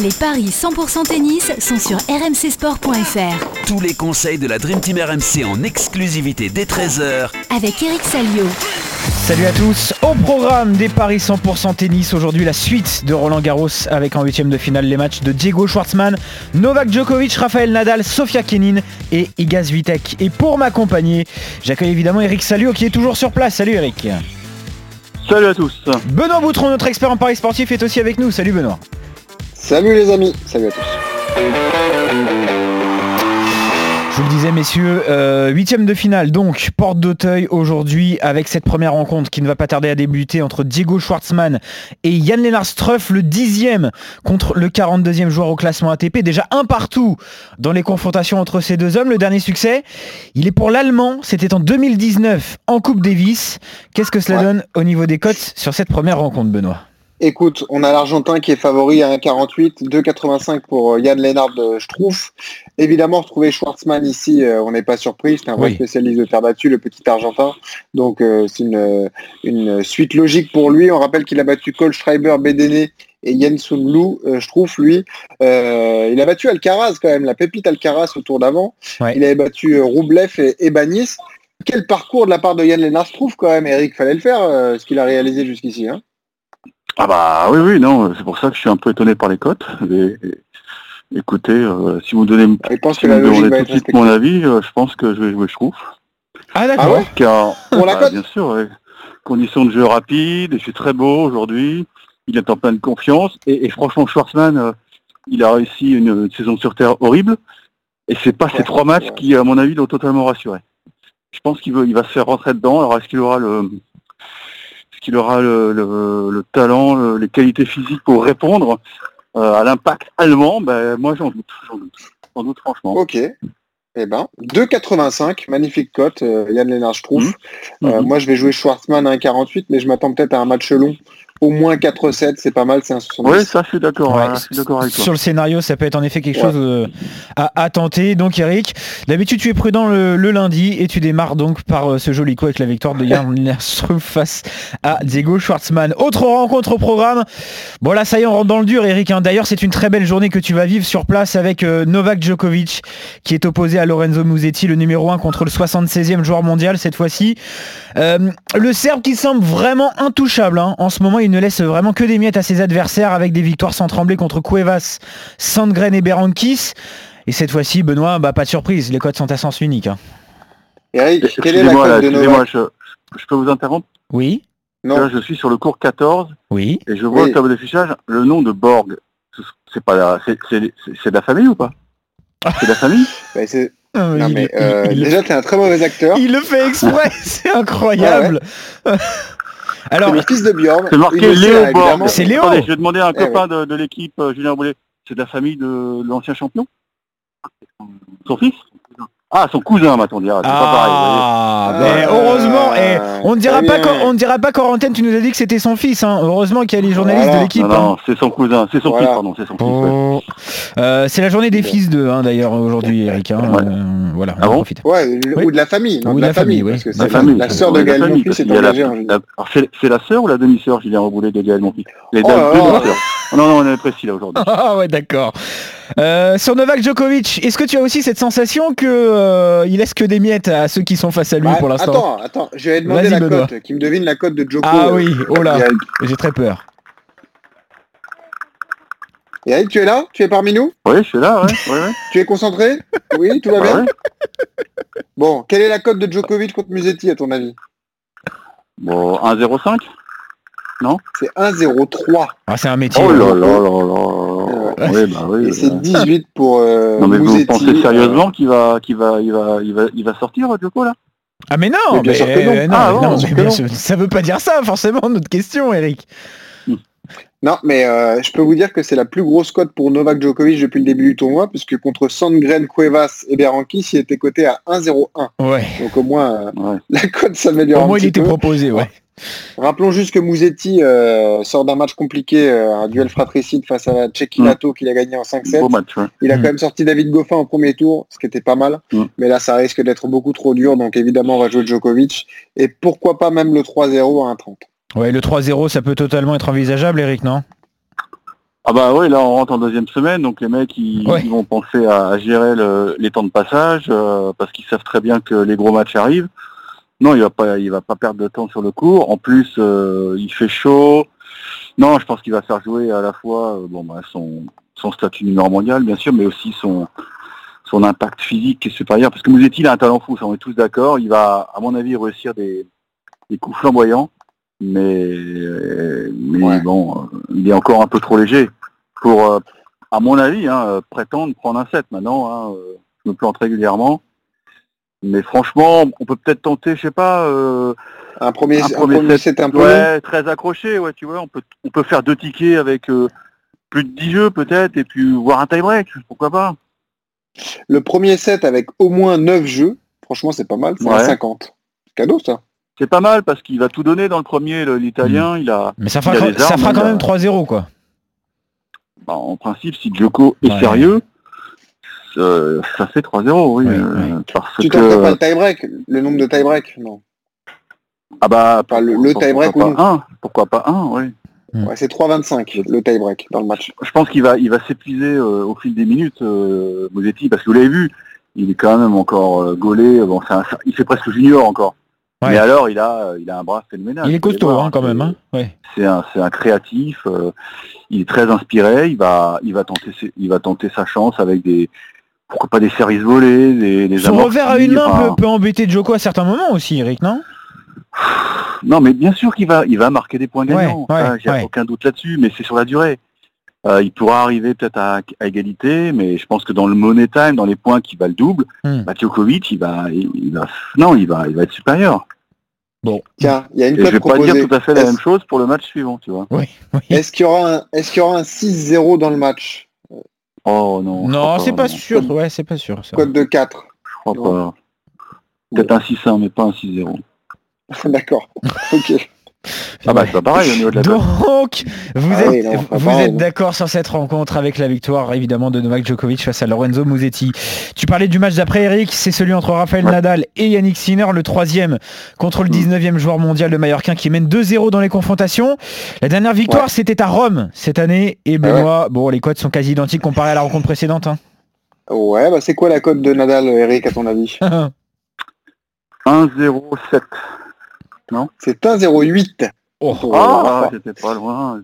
Les paris 100% tennis sont sur rmcsport.fr. Tous les conseils de la Dream Team RMC en exclusivité dès 13h avec Eric Salio. Salut à tous, au programme des paris 100% tennis, aujourd'hui la suite de Roland Garros avec en huitième de finale les matchs de Diego Schwartzman, Novak Djokovic, Raphaël Nadal, Sofia Kenin et Iga Świątek. Et pour m'accompagner, j'accueille évidemment Eric Salio qui est toujours sur place. Salut Eric. Salut à tous. Benoît Boutron, notre expert en paris sportif, est aussi avec nous. Salut Benoît. Salut les amis, salut à tous. Je vous le disais messieurs, huitième de finale donc, porte d'Auteuil aujourd'hui avec cette première rencontre qui ne va pas tarder à débuter entre Diego Schwartzman et Jan-Lennard Struff, le 10e contre le 42e joueur au classement ATP. Déjà un partout dans les confrontations entre ces deux hommes. Le dernier succès, il est pour l'Allemand, c'était en 2019 en Coupe Davis. Qu'est-ce que cela donne au niveau des cotes sur cette première rencontre, Benoît ? Écoute, on a l'Argentin qui est favori à 1,48, 2,85 pour Jan-Lennard Struff. Évidemment, retrouver Schwartzman ici, on n'est pas surpris, c'est un vrai spécialiste de terre battue, le petit Argentin. Donc c'est une suite logique pour lui. On rappelle qu'il a battu Cole Schreiber, Bédéné et Jensun Lou. Struff, lui, il a battu Alcaraz quand même, la pépite Alcaraz au tour d'avant. Ouais. Il avait battu Roublev et Banis. Quel parcours de la part de Jan-Lennard Struff quand même, Eric, fallait le faire, ce qu'il a réalisé jusqu'ici, hein. Ah bah oui, non, c'est pour ça que je suis un peu étonné par les cotes. Écoutez, si vous donnez tout de suite mon avis, je pense que je vais jouer Struff. Ah d'accord, ah ouais, car pour la cote, bien sûr, ouais. Conditions de jeu rapide, je suis très beau aujourd'hui, il est en pleine confiance, et franchement Schwartzman, il a réussi une saison sur terre horrible, et c'est pas ces trois matchs qui, à mon avis, l'ont totalement rassuré. Je pense qu'il va se faire rentrer dedans. Alors est-ce qu'il aura le talent, les qualités physiques pour répondre à l'impact allemand, moi j'en doute franchement. Ok, eh ben, 2,85, magnifique cote, Jan-Lennard Struff. Moi je vais jouer Schwartzman à 1,48, mais je m'attends peut-être à un match long, au moins 4-7, c'est pas mal, c'est un 70. Oui, ça je suis d'accord, avec toi. Sur le scénario, ça peut être en effet quelque chose à tenter. Donc Eric, d'habitude tu es prudent le lundi et tu démarres donc par ce joli coup avec la victoire de Jan-Lennard Struff face à Diego Schwartzman. Autre rencontre au programme. Bon là ça y est, on rentre dans le dur Eric. Hein. D'ailleurs c'est une très belle journée que tu vas vivre sur place avec Novak Djokovic qui est opposé à Lorenzo Musetti, le numéro 1 contre le 76e joueur mondial cette fois-ci. Le Serbe qui semble vraiment intouchable hein. En ce moment, il ne laisse vraiment que des miettes à ses adversaires avec des victoires sans trembler contre Cuevas, Sandgren et Berankis. Et cette fois-ci, Benoît, pas de surprise, les codes sont à sens unique. Hein. Eric, quelle est la cote de Novak ? Je peux vous interrompre ? Oui. Non. Là, je suis sur le cours 14. Oui. Et je vois au tableau d'affichage le nom de Borg. C'est de la famille ou pas ? C'est de la famille ? Déjà, t'es un très mauvais acteur. Il le fait exprès, c'est incroyable. Ah ouais. Alors, c'est le fils de Björn. C'est marqué Léo Borg. C'est Léo. Attendez, je vais demander à un copain de l'équipe, Julien Boulet. C'est de la famille de l'ancien champion. Son fils. Ah, son cousin, m'a-t-on dit. C'est pas pareil. Heureusement. On ne dira pas qu'en antenne, tu nous as dit que c'était son fils. Hein. Heureusement qu'il y a les journalistes de l'équipe. Non, c'est son cousin. C'est son fils, pardon. C'est son fils. C'est la journée des fils d'eux, hein, d'ailleurs, aujourd'hui, Eric. Hein. Ouais. Voilà. Ah bon, ou de la famille. Non, ou de la famille, parce que c'est la sœur de Gaël Monfils est engagée. C'est la sœur ou la demi-sœur, Julien Roublev, de Gaël Monfils ? Les deux sœurs. Non, on est précis là aujourd'hui. Ah ouais, d'accord. Sur Novak Djokovic, est-ce que tu as aussi cette sensation qu'il laisse que des miettes à ceux qui sont face à lui pour l'instant ? Attends, je vais demander la cote, qui me devine la cote de Djoko. Ah oui, oh là, j'ai très peur. Eric, tu es là ? Tu es parmi nous ? Oui, je suis là, ouais. Tu es concentré ? Oui, tout va bien ? Bon, quelle est la cote de Djokovic contre Musetti à ton avis ? Bon, 1,05 ? Non ? C'est 1,03. Ah, c'est un métier. Oh là là là là. Oui. Et c'est 18 pour Non mais Musetti, vous pensez sérieusement qu'il va sortir Djoko là ? Ah mais non, ça veut pas dire ça forcément notre question, Eric. Non, mais je peux vous dire que c'est la plus grosse cote pour Novak Djokovic depuis le début du tournoi, puisque contre Sandgren, Cuevas et Berankis, il était coté à 1,01. Ouais. Donc au moins, la cote s'améliore un petit peu. Au moins, il était proposé, ouais. Rappelons juste que Musetti sort d'un match compliqué, un duel fratricide face à Cecchinato qu'il a gagné en 5-7. Beau match, ouais. Il a quand même sorti David Goffin en premier tour, ce qui était pas mal, mais là ça risque d'être beaucoup trop dur, donc évidemment on va jouer Djokovic, et pourquoi pas même le 3-0 à 1,30. Ouais, le 3-0 ça peut totalement être envisageable, Eric, non ? Ah bah oui, là on rentre en deuxième semaine, donc les mecs ils vont penser à gérer les temps de passage parce qu'ils savent très bien que les gros matchs arrivent. Non, il va pas perdre de temps sur le court. En plus, il fait chaud. Non, je pense qu'il va faire jouer à la fois son statut numéro mondial, bien sûr, mais aussi son impact physique qui est supérieur. Parce que Musetti, il a un talent fou, ça on est tous d'accord. Il va, à mon avis, réussir des coups flamboyants. Mais bon, il est encore un peu trop léger pour, à mon avis, prétendre prendre un set. Maintenant, je me plante régulièrement. Mais franchement, on peut peut-être tenter, je sais pas, un premier set un peu très accroché. Ouais, tu vois, on peut faire 2 tickets avec plus de 10 jeux peut-être, et puis voir un tie-break, pourquoi pas. Le premier set avec au moins 9 jeux, franchement, c'est pas mal, c'est à 50. C'est cadeau, ça. C'est pas mal parce qu'il va tout donner dans le premier, l'Italien, il a... Mais ça fera quand même 3-0, quoi. Bah, en principe, si Djoko est sérieux, ça fait 3-0, oui. Parce tu tentes pas le tie-break, le nombre de tie-break, non. Ah bah... Enfin, le tie-break ou non. Pourquoi pas 1, oui. Ouais, c'est 3-25, le tie-break, dans le match. Je pense qu'il va s'épuiser au fil des minutes, Musetti, parce que vous l'avez vu, il est quand même encore gaulé, il fait presque junior encore. Ouais. Mais alors, il a un bras phénoménal. Il est costaud quand même. C'est un créatif. Il est très inspiré. Il va tenter sa chance avec pourquoi pas des séries volées, des son revers à une main peut embêter Djoko à certains moments aussi, Eric, non ? Non, mais bien sûr qu'il va marquer des points gagnants. Il n'y a aucun doute là-dessus, mais c'est sur la durée. Il pourra arriver peut-être à égalité, mais je pense que dans le money time, dans les points qui valent double, Djokovic, il va être supérieur. Bon, tiens, il y a une cote proposée. Je vais pas dire tout à fait la même chose pour le match suivant, tu vois. Oui. Est-ce qu'il y aura un 6-0 dans le match ? Oh non. Non, c'est pas sûr. C'est pas sûr. Cote de 4. Je crois pas. Peut-être un 6-1, mais pas un 6-0. D'accord. Ok. Ah bah c'est pas pareil au niveau de la table. Donc vous êtes d'accord sur cette rencontre avec la victoire évidemment de Novak Djokovic face à Lorenzo Musetti. Tu parlais du match d'après, Eric, c'est celui entre Raphaël Nadal et Jannik Sinner, le 3e contre le 19e joueur mondial, le Mallorquin qui mène 2-0 dans les confrontations. La dernière victoire c'était à Rome cette année et Benoît, bon les cotes sont quasi identiques comparées à la rencontre précédente. Ouais bah c'est quoi la cote de Nadal, Eric, à ton avis ? 1-0-7. Non, c'est 1,08. J'étais pas loin.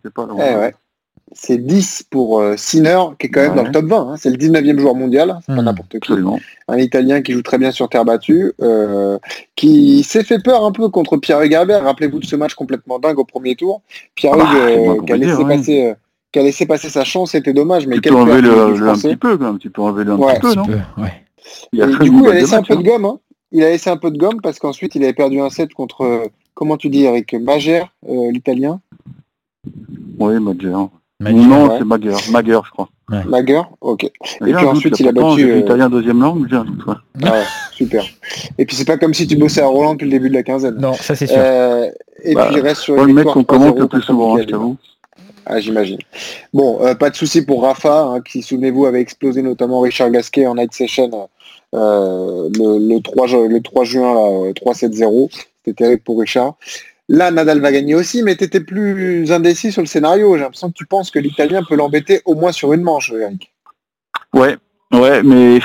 C'est 10 pour Sinner, qui est quand même dans le top 20. Hein. C'est le 19e joueur mondial, c'est pas n'importe qui. Absolument. Un Italien qui joue très bien sur terre battue, qui s'est fait peur un peu contre Pierre Hugues. Rappelez-vous de ce match complètement dingue au premier tour. Pierre Hugues qui a laissé passer sa chance, c'était dommage. Mais tu peux enlever un petit peu quand même. Du coup, il a laissé un peu de gomme. Il a laissé un peu de gomme parce qu'ensuite il avait perdu un set contre comment tu dis, avec Magher, l'Italien. Oui, Magher. Non, c'est Magher, je crois. Ouais. Magher, ok. Et puis ensuite il a battu l'Italien deuxième langue. Super. Et puis c'est pas comme si tu bossais à Roland depuis le début de la quinzaine. Non, ça c'est sûr. Puis il reste sur une victoire. Le mec qu'on commente le plus souvent, je t'avoue. Ah, j'imagine. Bon, pas de souci pour Rafa, qui, souvenez-vous, avait explosé notamment Richard Gasquet en night session. Le 3 juin, 3-7-0, c'était terrible pour Richard. Là, Nadal va gagner aussi, mais tu étais plus indécis sur le scénario. J'ai l'impression que tu penses que l'Italien peut l'embêter au moins sur une manche, Eric. Ouais, mais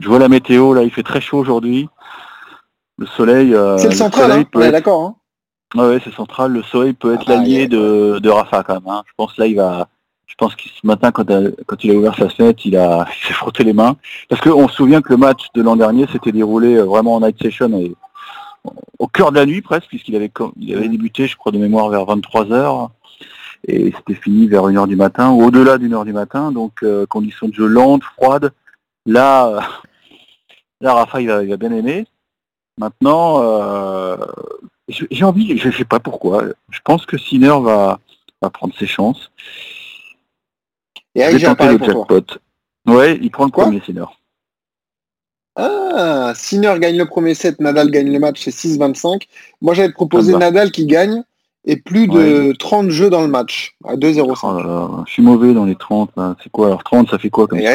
je vois la météo, là, il fait très chaud aujourd'hui. Le soleil... c'est le central, d'accord. Ouais, c'est central. Le soleil peut être l'allié de Rafa, quand même. Je pense que ce matin, quand il a ouvert sa fenêtre, il s'est frotté les mains. Parce qu'on se souvient que le match de l'an dernier s'était déroulé vraiment en night session, et au cœur de la nuit presque, puisqu'il avait débuté, je crois, de mémoire vers 23h. Et c'était fini vers 1h du matin, ou au-delà d'une heure du matin. Donc, conditions de jeu lentes, froides. Là Rafa, il va bien aimer. Maintenant, j'ai envie, je ne sais pas pourquoi, je pense que Sinner va prendre ses chances. Et Eric, j'ai tenté le jackpot. Ouais, il prend le premier, Sinner. Ah, Sinner gagne le premier set, Nadal gagne le match, c'est 6-25. Moi, j'avais proposé Nadal qui gagne et plus de 30 jeux dans le match, à 2-0-5. Je suis mauvais dans les 30, là. C'est quoi alors 30, ça fait quoi comme ça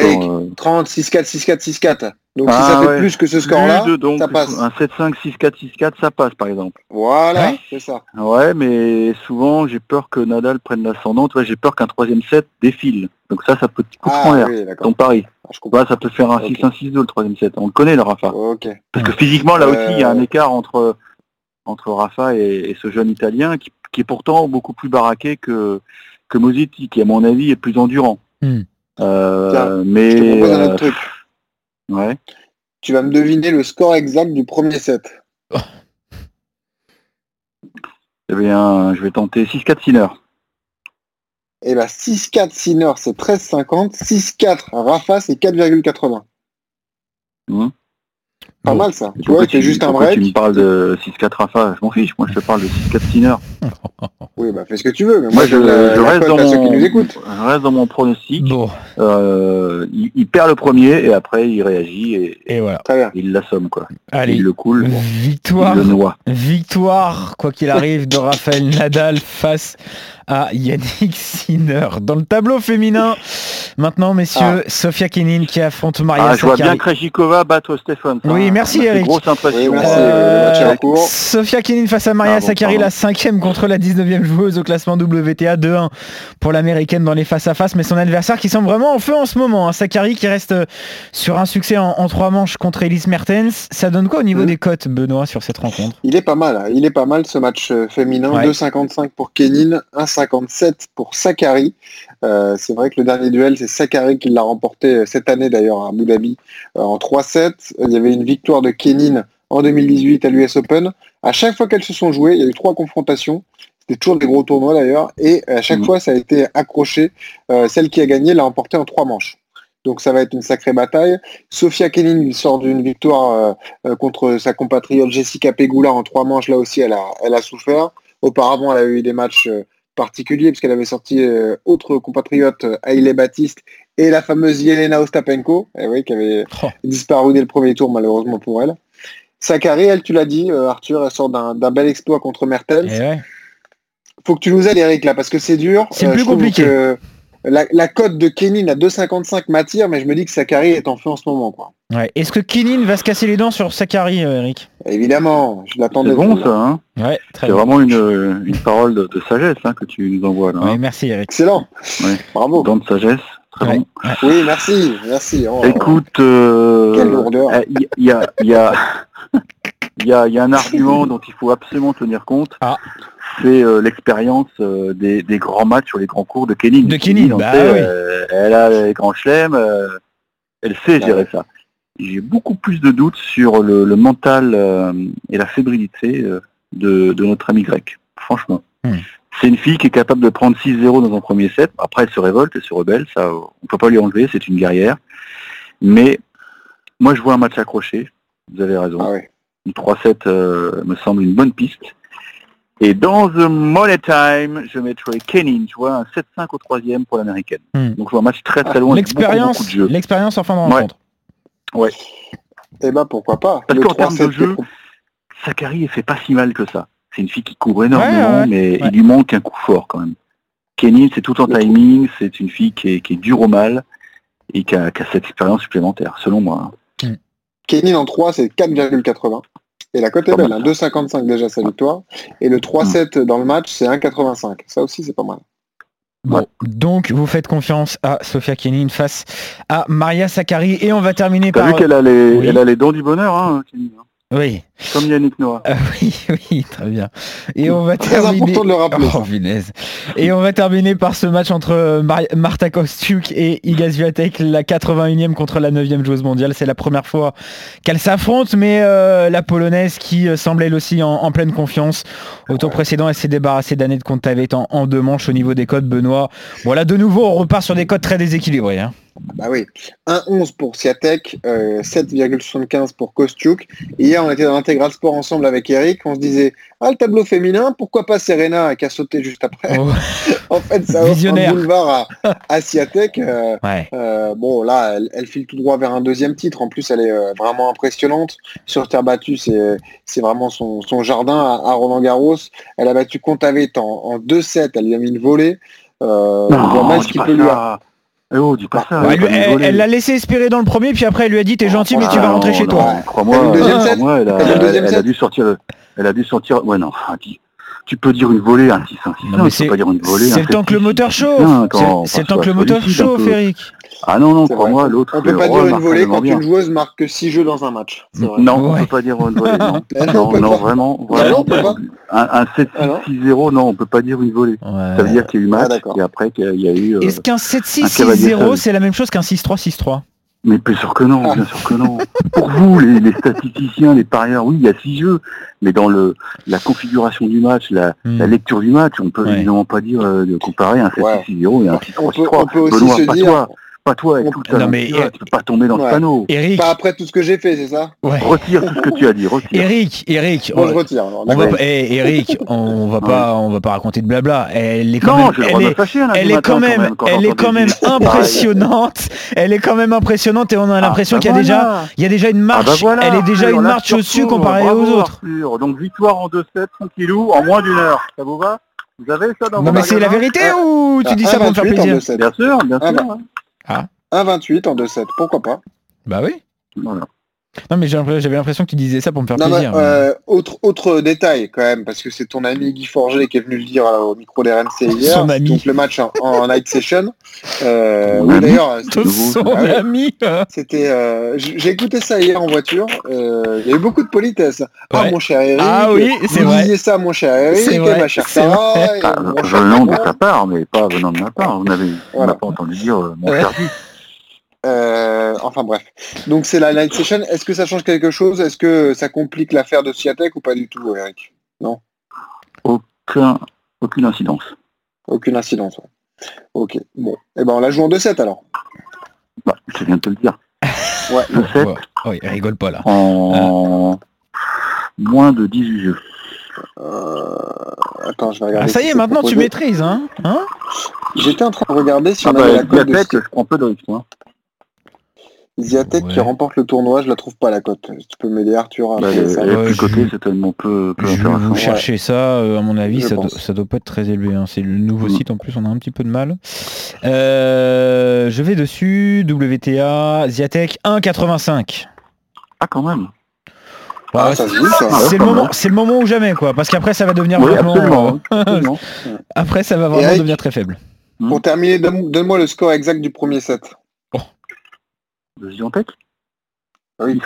30, 6-4, 6-4, 6-4. Donc si ça fait plus que ce score-là, donc, ça passe. Un 7-5, 6-4, 6-4, ça passe par exemple. Voilà, c'est ça. Ouais, mais souvent j'ai peur que Nadal prenne l'ascendant. Tu vois, j'ai peur qu'un troisième set défile. Donc ça peut te couper en l'air. Ton pari. Ça peut faire un 6-1-6-2 le troisième set. On le connaît le Rafa. Okay. Parce que physiquement là aussi il y a un écart entre Rafa et ce jeune Italien qui est pourtant beaucoup plus baraqué que Musetti, qui à mon avis est plus endurant. Mais je te propose un autre truc. Ouais. Tu vas me deviner le score exact du premier set. Eh bien, je vais tenter 6-4 Sinner. Eh bien, 6-4 Sinner, c'est 13,50. 6-4 Rafa, c'est 4,80. Pas mal, ça. Tu vois, c'est juste un break. Tu me parles de 6-4 Rafa, je m'en fiche. Moi, je te parle de 6-4 Sinner. Oui, bah fais ce que tu veux. Mais moi, je reste dans mon pronostic. Bon. Il perd le premier et après, il réagit et voilà. Il l'assomme, quoi. Allez. Il le coule. Victoire. Il le noie. Victoire, quoi qu'il arrive, de Raphaël Nadal face à Jannik Sinner. Dans le tableau féminin, maintenant, messieurs, Sofia Kenin qui affronte Maria Sakkari. Je vois bien Krejcikova battre Stéphane. Oui, merci Eric. Grosse impression. Sofia Kenin face à Maria Sakkari, la 5e contre la 19e joueuse au classement WTA, 2-1 pour l'américaine dans les face-à-face, mais son adversaire qui semble vraiment en feu en ce moment. Sakkari qui reste sur un succès en 3 manches contre Elise Mertens. Ça donne quoi au niveau des cotes, Benoît, sur cette rencontre? Il est pas mal ce match féminin. 2,55 pour Kenin, 1,57 pour Sakkari. C'est vrai que le dernier duel, c'est Sakkari qui l'a remporté cette année d'ailleurs à Abu Dhabi en 3-7. Il y avait une victoire de Kenin en 2018 à l'US Open. À chaque fois qu'elles se sont jouées, il y a eu 3 confrontations. C'était toujours des gros tournois d'ailleurs. Et à chaque fois, ça a été accroché. Celle qui a gagné l'a remporté en 3 manches. Donc ça va être une sacrée bataille. Sofia Kenin sort d'une victoire contre sa compatriote Jessica Pegula en 3 manches. Là aussi, elle a souffert. Auparavant, elle a eu des matchs particulier parce qu'elle avait sorti autre compatriote Haile Baptiste et la fameuse Yelena Ostapenko qui avait disparu dès le premier tour malheureusement pour elle. Sakkari, elle, tu l'as dit Arthur, elle sort d'un bel exploit contre Mertens. Faut que tu nous aides Eric là parce que c'est dur, c'est plus compliqué. La cote de Kenin à 2,55 m'attire, mais je me dis que Sakkari est en feu en ce moment, quoi. Est-ce que Kenin va se casser les dents sur Sakkari, Eric? Évidemment, je l'attendais. C'est bon, ça, hein. Très c'est bon. Vraiment une parole de sagesse hein, que tu nous envoies, là. Hein. Merci, Eric. Excellent. Bravo. Dents de sagesse, très bon. Oui, merci. Écoute, quelle lourdeur. Il y a un argument dont il faut absolument tenir compte. C'est l'expérience des grands matchs sur les grands cours de Kenin. Elle a les grands chelems, elle sait gérer ça. J'ai beaucoup plus de doutes sur le mental et la fébrilité de notre ami grec, franchement. C'est une fille qui est capable de prendre 6-0 dans un premier set, après elle se révolte, elle se rebelle, ça, on ne peut pas lui enlever, c'est une guerrière. Mais moi je vois un match accroché, vous avez raison. Le 3-7 me semble une bonne piste. Et dans The Money Time, je mettrai Kenin, tu vois, un 7-5 au 3e pour l'américaine. Donc je vois un match très très loin, beaucoup de jeu. L'expérience en fin de rencontre. Et ben pourquoi pas. Parce qu'en termes de jeu, Sakkari ne fait pas si mal que ça. C'est une fille qui court énormément, mais il lui manque un coup fort quand même. Kenin, c'est tout en timing, c'est une fille qui est dure au mal et qui a cette expérience supplémentaire, selon moi. Kenin en 3, c'est 4,80. Et la cote est belle, 2,55 déjà sa victoire. Et le 3-7 dans le match, c'est 1,85. Ça aussi, c'est pas mal. Bon, donc vous faites confiance à Sofia Kenin face à Maria Sakkari. Et on va terminer par... T'as vu qu'elle a les dents du bonheur, hein, Kenin. Comme Yannick Noah. Oui, très bien. Et on va terminer... Très important de le rappeler. Et on va terminer par ce match entre Marta Kostyuk et Iga Świątek, la 81e contre la 9e joueuse mondiale. C'est la première fois qu'elles s'affrontent, mais la Polonaise qui semble elle aussi en pleine confiance. Au tour précédent, elle s'est débarrassée d'Anett Kontaveit en 2 manches au niveau des cotes, Benoît. Voilà, de nouveau, on repart sur des cotes très déséquilibrées. 1,11 pour Świątek, 7,75 pour Kostyuk. Hier, on était dans l'intégral sport ensemble avec Eric. On se disait, le tableau féminin, pourquoi pas Serena qui a sauté juste après. En fait, ça offre un boulevard à Świątek. Bon, là, elle file tout droit vers un 2e titre. En plus, elle est vraiment impressionnante. Sur terre battue, c'est vraiment son jardin à Roland Garros. Elle a battu Kontaveit en 2-7. Elle lui a mis une volée. On voit mal ce qu'il peut lui... Oh, dis pas ça. Elle l'a laissé espérer dans le premier, puis après elle lui a dit t'es gentil mais tu vas rentrer chez toi. Crois-moi, elle a dû sortir. Elle a dû sortir. Ouais non. Tu peux dire une volée, un 6-1, 6-1, tu peux pas dire une volée. C'est le temps que le moteur chauffe. C'est le temps que le moteur chauffe, Eric. Ah non, non, crois-moi, l'autre... On peut pas dire une volée quand une joueuse marque que 6 jeux dans un match. Non, on peut pas dire une volée, non. Non, vraiment. Un 7-6-6-0, non, on peut pas dire une volée. Ça veut dire qu'il y a eu match, et après qu'il y a eu... Est-ce qu'un 7-6-6-0, c'est la même chose qu'un 6-3-6-3 ? Mais bien sûr que non, bien sûr que non. Pour vous, les statisticiens, les parieurs, oui, il y a 6 jeux, mais dans la configuration du match, la lecture du match, on peut évidemment pas dire de comparer un 7-6-0 et un 6-3-6-3. Benoît, pas toi. Pas toi avec toute ta nature, tu peux pas tomber dans le panneau. Eric, pas après tout ce que j'ai fait, c'est ça ? Ouais. Retire tout ce que tu as dit, retire. Eric, bon, je retire. Alors, Eric, on va pas raconter de blabla. Elle est quand même impressionnante. Elle est quand même impressionnante et on a l'impression qu'il y a déjà une marche. Elle est déjà une marche au-dessus comparée aux autres. Donc victoire en 2-7, tranquillou, en moins d'une heure. Ça vous va ? Vous avez ça dans votre... Non mais c'est la vérité ou tu dis ça pour me faire plaisir ? Bien sûr, bien sûr. 1,28 en 2,7, pourquoi pas ? Bah oui. Voilà. Non mais j'avais l'impression que tu disais ça pour me faire plaisir. Autre détail quand même, parce que c'est ton ami Guy Forger qui est venu le dire au micro d'RMC hier. Son ami. Donc le match en night session. D'ailleurs, ami. C'était. J'ai écouté ça hier en voiture. Il y a eu beaucoup de politesse. Ouais. Ah mon cher Eric. Ah oui, c'est vous vrai. Vous disiez ça, mon cher Eric. C'est vrai. Ma chère Sarah. Venant de ta part, mais pas venant de ma part. Vous n'avez pas entendu dire mon cher Guy. Enfin bref, donc c'est la night session. Est-ce que ça change quelque chose ? Est-ce que ça complique l'affaire de Świątek ou pas du tout, Eric ? Non. Aucune incidence. Aucune incidence. Ouais. Ok. Bon. Eh ben on la joue en 2-7 alors. Bah, je viens de te le dire. Ouais. 2-7. Oui, rigole pas là. En moins de 18 jeux. Attends, je vais regarder. Ah, ça y est, maintenant proposé. Tu maîtrises, hein ? J'étais en train de regarder si on avait la cote. Je prends peu de risque, moi. Świątek qui remporte le tournoi, je la trouve pas la cote. Tu peux m'aider, Arthur. Plus côté, c'est tellement peu intéressant. Vous cherchez ça, à mon avis, ça doit pas être très élevé. Hein. C'est le nouveau site, en plus, on a un petit peu de mal. Je vais dessus, WTA, Świątek 1,85. Ah, quand même. Bah, ça se dit, ça. C'est le moment ou jamais, quoi. Parce qu'après, ça va devenir vraiment... Absolument. Après, ça va vraiment devenir très faible. Pour terminer, donne-moi le score exact du premier set. De Świątek ? Oui.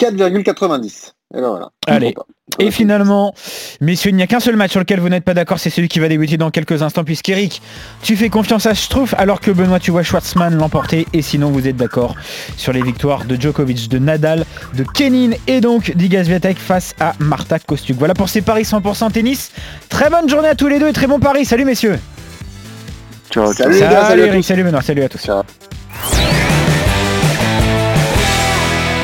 4,90. Et ben voilà. Allez. Et finalement, messieurs, il n'y a qu'un seul match sur lequel vous n'êtes pas d'accord, c'est celui qui va débuter dans quelques instants, puisqu'Eric, tu fais confiance à Struff, alors que Benoît, tu vois Schwartzman l'emporter, et sinon vous êtes d'accord sur les victoires de Djokovic, de Nadal, de Kenin, et donc d'Iga Świątek face à Marta Kostyuk. Voilà pour ces paris 100% tennis. Très bonne journée à tous les deux et très bon pari. Salut messieurs. Ciao. Salut Eric, salut Benoît, salut à tous. Ciao.